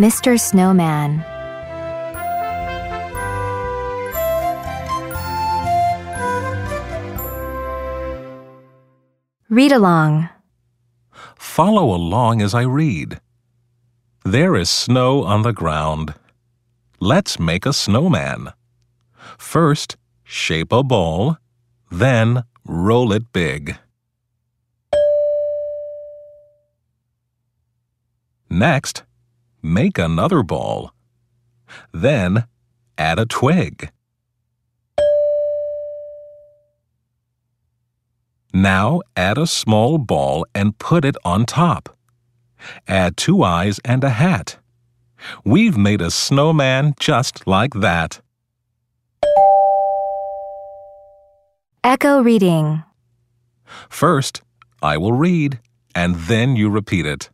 Mr. Snowman. Read along. Follow along as I read. There is snow on the ground. Let's make a snowman. First, shape a ball, then roll it big. Next, make another ball. Then, add a twig. Now, add a small ball and put it on top. Add two eyes and a hat. We've made a snowman just like that. Echo reading. First, I will read, and then you repeat it.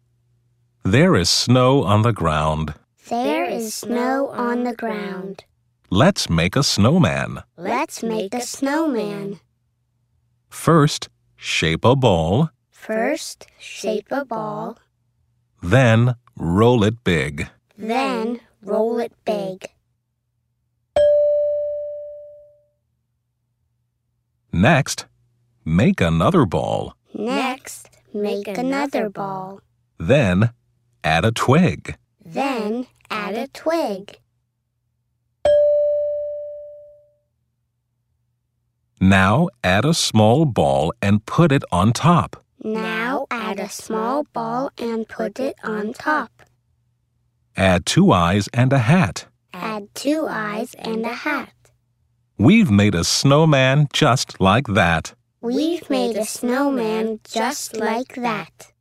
There is snow on the ground. There is snow on the ground. Let's make a snowman. Let's make a snowman. First, shape a ball. First, shape a ball. Then, roll it big. Then, roll it big. Next, make another ball. Next, make another ball. Then, add a twig. Then, add a twig. Now, add a small ball and put it on top. Now, add a small ball and put it on top. Add two eyes and a hat. Add two eyes and a hat. We've made a snowman just like that. We've made a snowman just like that.